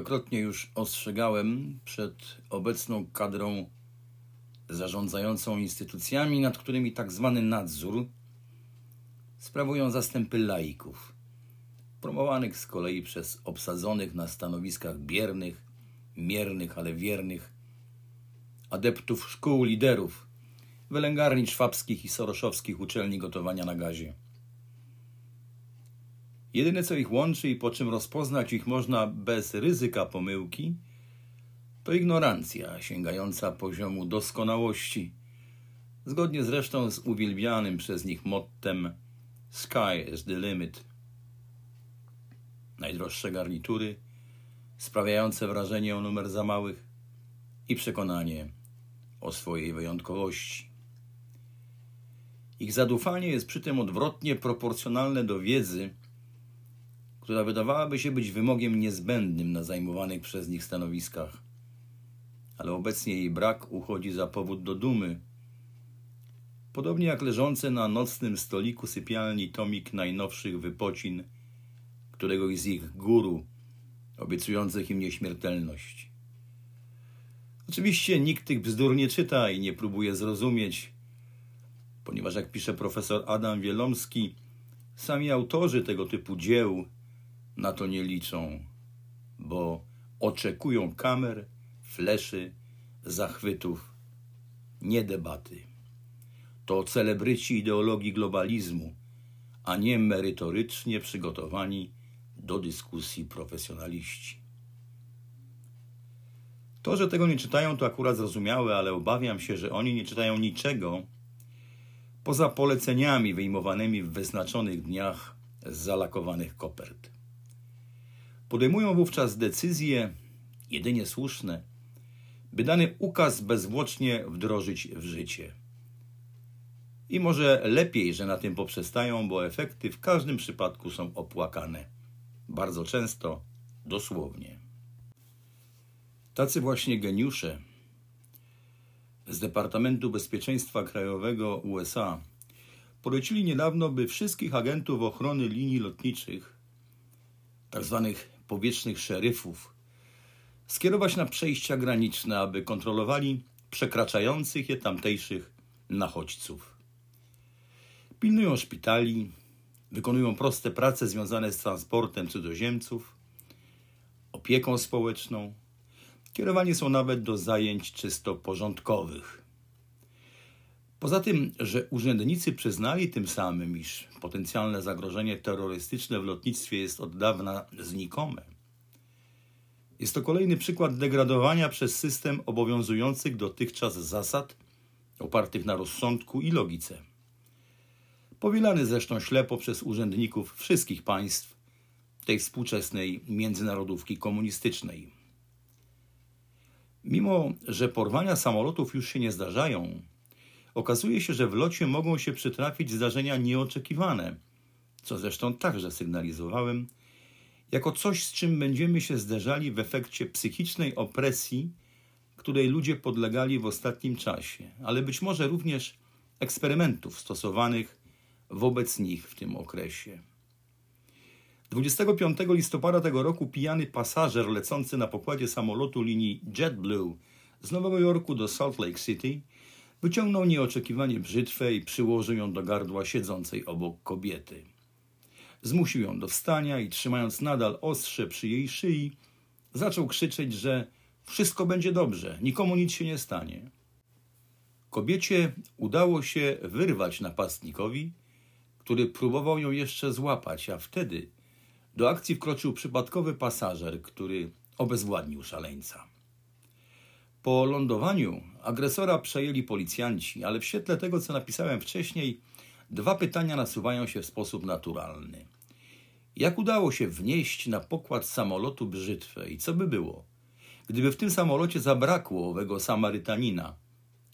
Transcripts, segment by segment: Wielokrotnie już ostrzegałem przed obecną kadrą zarządzającą instytucjami, nad którymi tak zwany nadzór sprawują zastępy laików, promowanych z kolei przez obsadzonych na stanowiskach biernych, miernych, ale wiernych adeptów szkół liderów, wylęgarni szwabskich i soroszowskich uczelni gotowania na gazie. Jedyne, co ich łączy i po czym rozpoznać ich można bez ryzyka pomyłki, to ignorancja sięgająca poziomu doskonałości, zgodnie zresztą z uwielbianym przez nich mottem Sky is the limit. Najdroższe garnitury, sprawiające wrażenie o numer za małych i przekonanie o swojej wyjątkowości. Ich zadufanie jest przy tym odwrotnie proporcjonalne do wiedzy, która wydawałaby się być wymogiem niezbędnym na zajmowanych przez nich stanowiskach, ale obecnie jej brak uchodzi za powód do dumy. Podobnie jak leżący na nocnym stoliku sypialni tomik najnowszych wypocin któregoś z ich guru, obiecujących im nieśmiertelność. Oczywiście nikt tych bzdur nie czyta i nie próbuje zrozumieć, ponieważ jak pisze profesor Adam Wielomski, sami autorzy tego typu dzieł na to nie liczą, bo oczekują kamer, fleszy, zachwytów, nie debaty. To celebryci ideologii globalizmu, a nie merytorycznie przygotowani do dyskusji profesjonaliści. To, że tego nie czytają, to akurat zrozumiałe, ale obawiam się, że oni nie czytają niczego poza poleceniami wyjmowanymi w wyznaczonych dniach z zalakowanych kopert. Podejmują wówczas decyzje, jedynie słuszne, by dany ukaz bezwłocznie wdrożyć w życie. I może lepiej, że na tym poprzestają, bo efekty w każdym przypadku są opłakane. Bardzo często, dosłownie. Tacy właśnie geniusze z Departamentu Bezpieczeństwa Krajowego USA polecili niedawno, by wszystkich agentów ochrony linii lotniczych, tzw. powietrznych szeryfów, skierować na przejścia graniczne, aby kontrolowali przekraczających je tamtejszych nachodźców. Pilnują szpitali, wykonują proste prace związane z transportem cudzoziemców, opieką społeczną, kierowani są nawet do zajęć czysto porządkowych. Poza tym, że urzędnicy przyznali tym samym, iż potencjalne zagrożenie terrorystyczne w lotnictwie jest od dawna znikome, jest to kolejny przykład degradowania przez system obowiązujących dotychczas zasad opartych na rozsądku i logice. Powielany zresztą ślepo przez urzędników wszystkich państw tej współczesnej międzynarodówki komunistycznej. Mimo że porwania samolotów już się nie zdarzają, okazuje się, że w locie mogą się przytrafić zdarzenia nieoczekiwane, co zresztą także sygnalizowałem, jako coś, z czym będziemy się zderzali w efekcie psychicznej opresji, której ludzie podlegali w ostatnim czasie, ale być może również eksperymentów stosowanych wobec nich w tym okresie. 25 listopada tego roku pijany pasażer lecący na pokładzie samolotu linii JetBlue z Nowego Jorku do Salt Lake City wyciągnął nieoczekiwanie brzytwę i przyłożył ją do gardła siedzącej obok kobiety. Zmusił ją do wstania i trzymając nadal ostrze przy jej szyi, zaczął krzyczeć, że wszystko będzie dobrze, nikomu nic się nie stanie. Kobiecie udało się wyrwać napastnikowi, który próbował ją jeszcze złapać, a wtedy do akcji wkroczył przypadkowy pasażer, który obezwładnił szaleńca. Po lądowaniu agresora przejęli policjanci, ale w świetle tego, co napisałem wcześniej, dwa pytania nasuwają się w sposób naturalny. Jak udało się wnieść na pokład samolotu brzytwę i co by było, gdyby w tym samolocie zabrakło owego Samarytanina,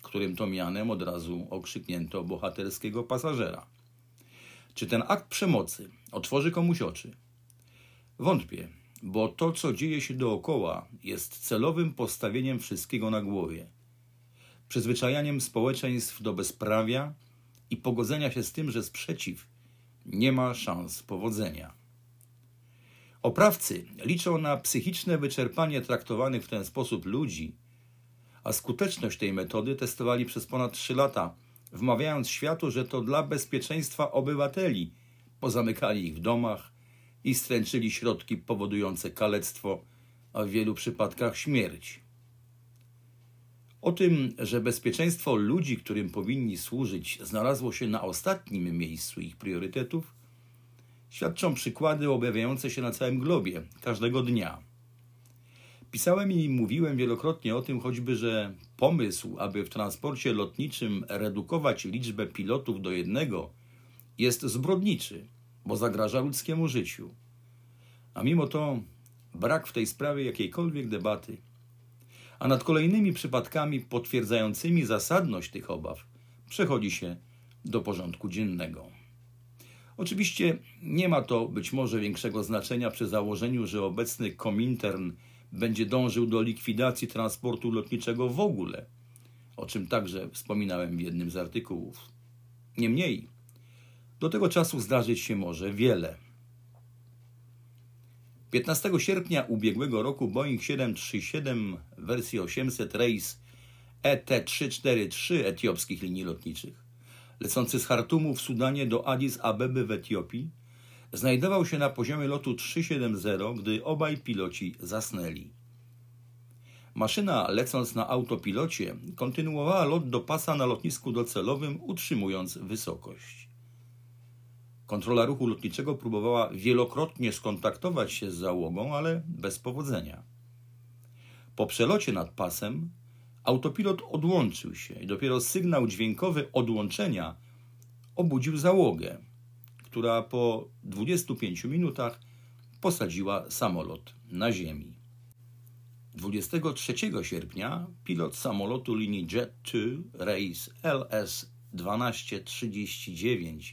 którym to mianem od razu okrzyknięto bohaterskiego pasażera? Czy ten akt przemocy otworzy komuś oczy? Wątpię, bo to, co dzieje się dookoła, jest celowym postawieniem wszystkiego na głowie, przyzwyczajaniem społeczeństw do bezprawia i pogodzenia się z tym, że sprzeciw nie ma szans powodzenia. Oprawcy liczą na psychiczne wyczerpanie traktowanych w ten sposób ludzi, a skuteczność tej metody testowali przez ponad 3 lata, wmawiając światu, że to dla bezpieczeństwa obywateli. Pozamykali ich w domach i stręczyli środki powodujące kalectwo, a w wielu przypadkach śmierć. O tym, że bezpieczeństwo ludzi, którym powinni służyć, znalazło się na ostatnim miejscu ich priorytetów, świadczą przykłady objawiające się na całym globie, każdego dnia. Pisałem i mówiłem wielokrotnie o tym choćby, że pomysł, aby w transporcie lotniczym redukować liczbę pilotów do 1, jest zbrodniczy, bo zagraża ludzkiemu życiu. A mimo to brak w tej sprawie jakiejkolwiek debaty. A nad kolejnymi przypadkami potwierdzającymi zasadność tych obaw przechodzi się do porządku dziennego. Oczywiście nie ma to być może większego znaczenia przy założeniu, że obecny Komintern będzie dążył do likwidacji transportu lotniczego w ogóle, o czym także wspominałem w jednym z artykułów. Niemniej, do tego czasu zdarzyć się może wiele. 15 sierpnia ubiegłego roku Boeing 737 wersji 800 Rejs ET343 etiopskich linii lotniczych, lecący z Chartumu w Sudanie do Addis Abeby w Etiopii, znajdował się na poziomie lotu 370, gdy obaj piloci zasnęli. Maszyna, lecąc na autopilocie, kontynuowała lot do pasa na lotnisku docelowym, utrzymując wysokość. Kontrola ruchu lotniczego próbowała wielokrotnie skontaktować się z załogą, ale bez powodzenia. Po przelocie nad pasem autopilot odłączył się i dopiero sygnał dźwiękowy odłączenia obudził załogę, która po 25 minutach posadziła samolot na ziemi. 23 sierpnia pilot samolotu linii Jet 2 rejs LS-1239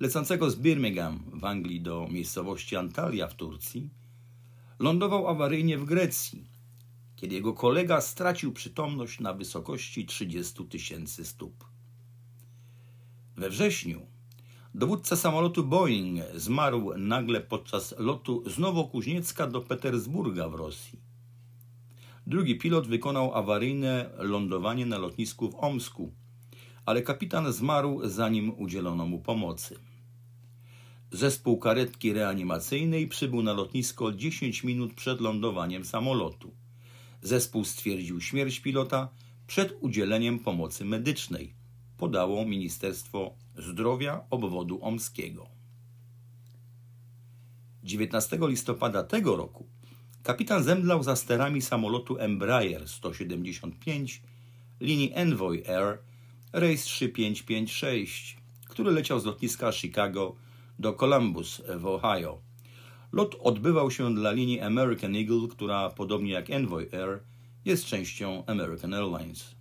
lecącego z Birmingham w Anglii do miejscowości Antalya w Turcji, lądował awaryjnie w Grecji, kiedy jego kolega stracił przytomność na wysokości 30 000 stóp. We wrześniu dowódca samolotu Boeing zmarł nagle podczas lotu z Nowokuźniecka do Petersburga w Rosji. Drugi pilot wykonał awaryjne lądowanie na lotnisku w Omsku, ale kapitan zmarł, zanim udzielono mu pomocy. Zespół karetki reanimacyjnej przybył na lotnisko 10 minut przed lądowaniem samolotu. Zespół stwierdził śmierć pilota przed udzieleniem pomocy medycznej, podało Ministerstwo Zdrowia obwodu omskiego. 19 listopada tego roku kapitan zemdlał za sterami samolotu Embraer 175 linii Envoy Air rejs 3556, który leciał z lotniska Chicago do Columbus w Ohio. Lot odbywał się dla linii American Eagle, która podobnie jak Envoy Air jest częścią American Airlines.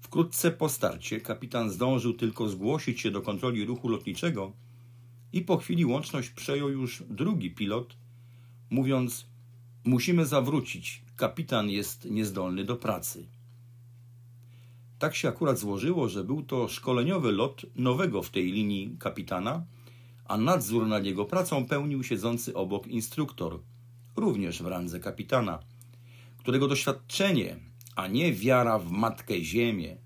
Wkrótce po starcie kapitan zdążył tylko zgłosić się do kontroli ruchu lotniczego i po chwili łączność przejął już drugi pilot, mówiąc: musimy zawrócić, kapitan jest niezdolny do pracy. Tak się akurat złożyło, że był to szkoleniowy lot nowego w tej linii kapitana, a nadzór nad jego pracą pełnił siedzący obok instruktor, również w randze kapitana, którego doświadczenie, a nie wiara w matkę ziemię,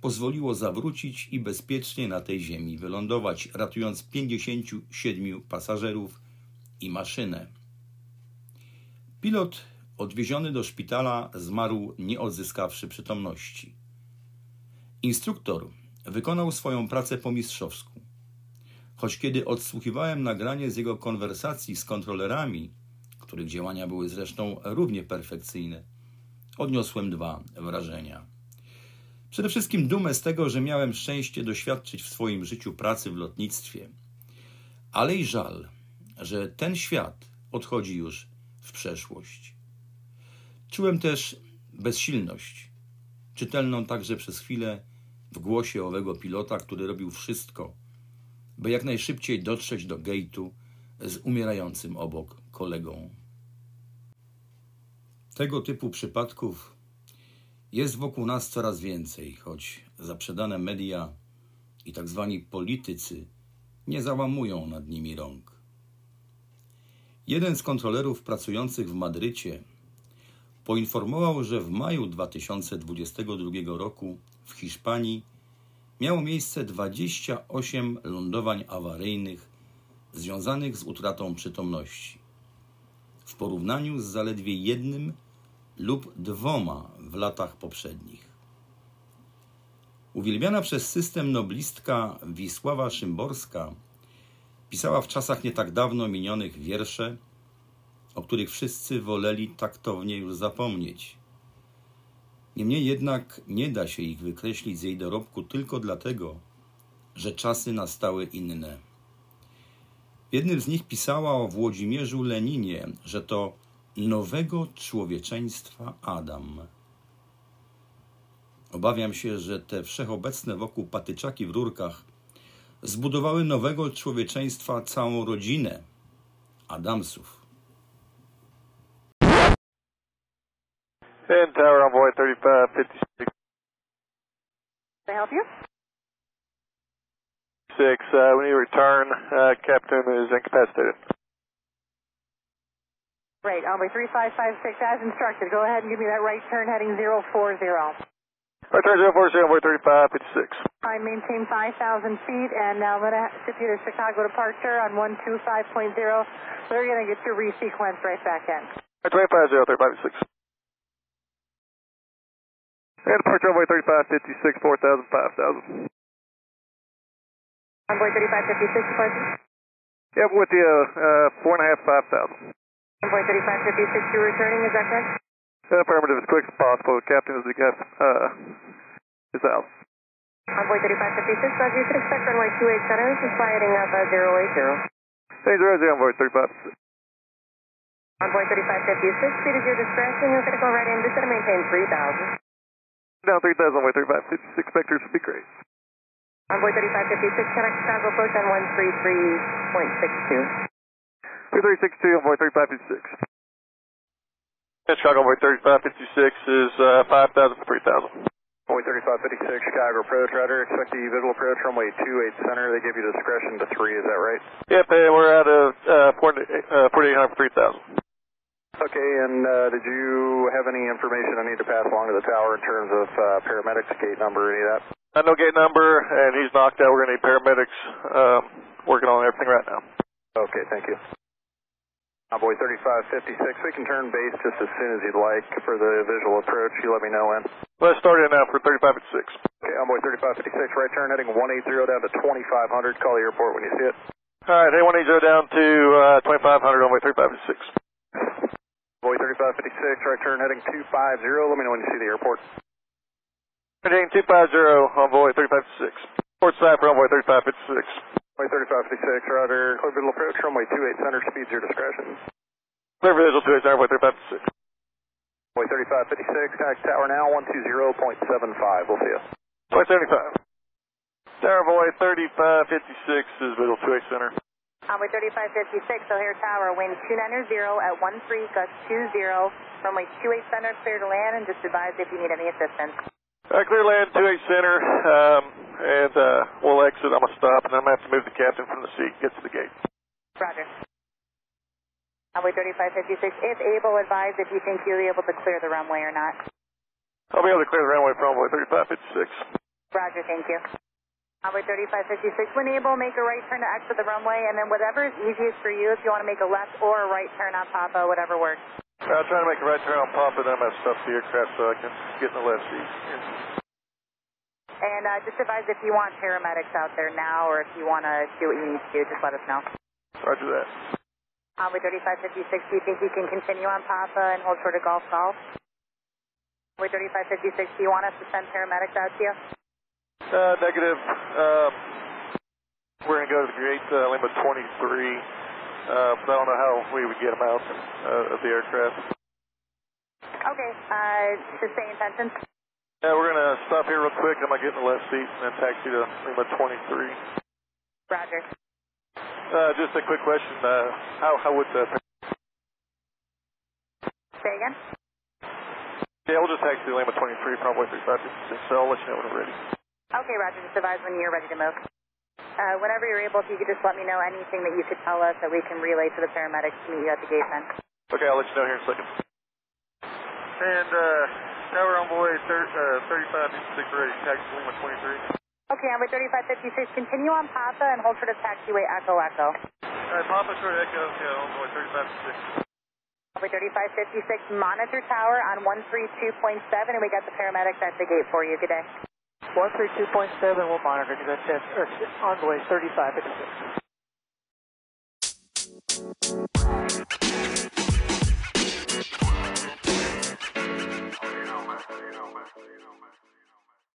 pozwoliło zawrócić i bezpiecznie na tej ziemi wylądować, ratując 57 pasażerów i maszynę. Pilot odwieziony do szpitala zmarł, nie odzyskawszy przytomności. Instruktor wykonał swoją pracę po mistrzowsku. Choć kiedy odsłuchiwałem nagranie z jego konwersacji z kontrolerami, których działania były zresztą równie perfekcyjne, odniosłem 2 wrażenia. Przede wszystkim dumę z tego, że miałem szczęście doświadczyć w swoim życiu pracy w lotnictwie, ale i żal, że ten świat odchodzi już w przeszłość. Czułem też bezsilność, czytelną także przez chwilę w głosie owego pilota, który robił wszystko, by jak najszybciej dotrzeć do gejtu z umierającym obok kolegą. Tego typu przypadków jest wokół nas coraz więcej, choć zaprzedane media i tak zwani politycy nie załamują nad nimi rąk. Jeden z kontrolerów pracujących w Madrycie poinformował, że w maju 2022 roku w Hiszpanii miało miejsce 28 lądowań awaryjnych związanych z utratą przytomności, w porównaniu z zaledwie jednym lub dwoma w latach poprzednich. Uwielbiana przez system noblistka Wisława Szymborska pisała w czasach nie tak dawno minionych wiersze, o których wszyscy woleli taktownie już zapomnieć. Niemniej jednak nie da się ich wykreślić z jej dorobku tylko dlatego, że czasy nastały inne. W jednym z nich pisała o Włodzimierzu Leninie, że to nowego człowieczeństwa Adam. Obawiam się, że te wszechobecne wokół patyczaki w rurkach zbudowały nowego człowieczeństwa całą rodzinę Adamsów. Antalya, Envoy 3556. Can I help you? We need to return. Captain is incapacitated. Great, Envoy 3556 as instructed. Go ahead and give me that right turn heading 040. Right turn 040, Envoy 3556. I maintain 5,000 feet, and now I'm going to ship you to Chicago departure on 125.0. They're going to get your resequence right back in. Right 25.0, 3556. And departure Envoy 3556, 4,000, 5,000. Envoy 3556, departure? Yep, with the 4,500, 5,000. Envoy 3556, you're returning, is that correct? Affirmative, as quick as possible. The captain is is out. Envoy 3556, as you should expect, runway 28 center, this is fly heading up 080. Hey, 080, Envoy 3556. Envoy 3556, speed is your discretion, you're going to go right in, just going to maintain 3,000. Down 3,000, Envoy 3556, back troops would be great. Envoy 3556, connect Chicago approach on 133.62. 3362, Envoy 3556. Chicago, Envoy 3556 is 5,000 to 3,000. Envoy 3556, Chicago approach, Roger, expect the visual approach runway 28 center, they give you discretion to 3, is that right? Yep, and we're out of 4,800 for 3,000. Okay, and did you have any information I need to pass along to the tower in terms of paramedics, gate number, any of that? No gate number, and he's knocked out. We're going to need paramedics working on everything right now. Okay, thank you. Envoy 3556, we can turn base just as soon as you'd like for the visual approach. You let me know when. Let's start in now for 3556. Okay, Envoy 3556, right turn heading 180 down to 2500. Call the airport when you see it. All right, hey, 180 down to 2500, Envoy 3556. Envoy 3556, right turn heading 250, let me know when you see the airport. Heading 250, Envoy 3556. Port side for Envoy 3556. Envoy 3556, Roger, clear visual approach, runway 28 center, speeds your discretion. Clear visual 28 center, Envoy 3556. Envoy 3556, connect tower now, 120.75, we'll see you. 175. Tower Envoy 3556 is visual 28 center. Envoy 3556, O'Hare Tower, wind 290 at 13, gust 20, runway 28 center, clear to land, and just advise if you need any assistance. Clear land, 28 center, and we'll exit. I'm going to stop, and I'm going to have to move the captain from the seat, get to the gate. Roger. Envoy 3556, if able, advise if you think you're able to clear the runway or not. I'll be able to clear the runway from Envoy 3556. Roger, thank you. Envoy 3556, when able, make a right turn to exit the runway, and then whatever is easiest for you, if you want to make a left or a right turn on Papa, whatever works. I'll try to make a right turn on Papa, then I'm going to stop the aircraft so I can get in the left seat. And just advise if you want paramedics out there now, or if you want to do what you need to do, just let us know. Roger that. Envoy 3556, do you think you can continue on Papa and hold short of Golf? Envoy 3556, do you want us to send paramedics out to you? Negative. We're going to go to the gate, Lima 23. I don't know how we would get them out of the aircraft. Okay. Sustain attention. Yeah, we're going to stop here real quick. I'm going to get in the left seat and then taxi to Lima 23. Roger. Just a quick question. How would the... Say again? Yeah, we'll just taxi to Lima 23, probably 3556. So I'll let you know when we're ready. Okay, Roger. Just advise when you're ready to move. Whenever you're able to, you could just let me know anything that you could tell us that we can relay to the paramedics to meet you at the gate then. Okay, I'll let you know here in a second. And now we're on board 3556 ready, taxi 123. Okay, I'm with 3556. Continue on Papa and hold for the taxiway Echo Echo. All right, Papa short Echo, okay, on board 3556. Over 3556, monitor tower on 132.7, and we got the paramedics at the gate for you. Good day. 132.7, we'll monitor. Good day. Envoy 3556.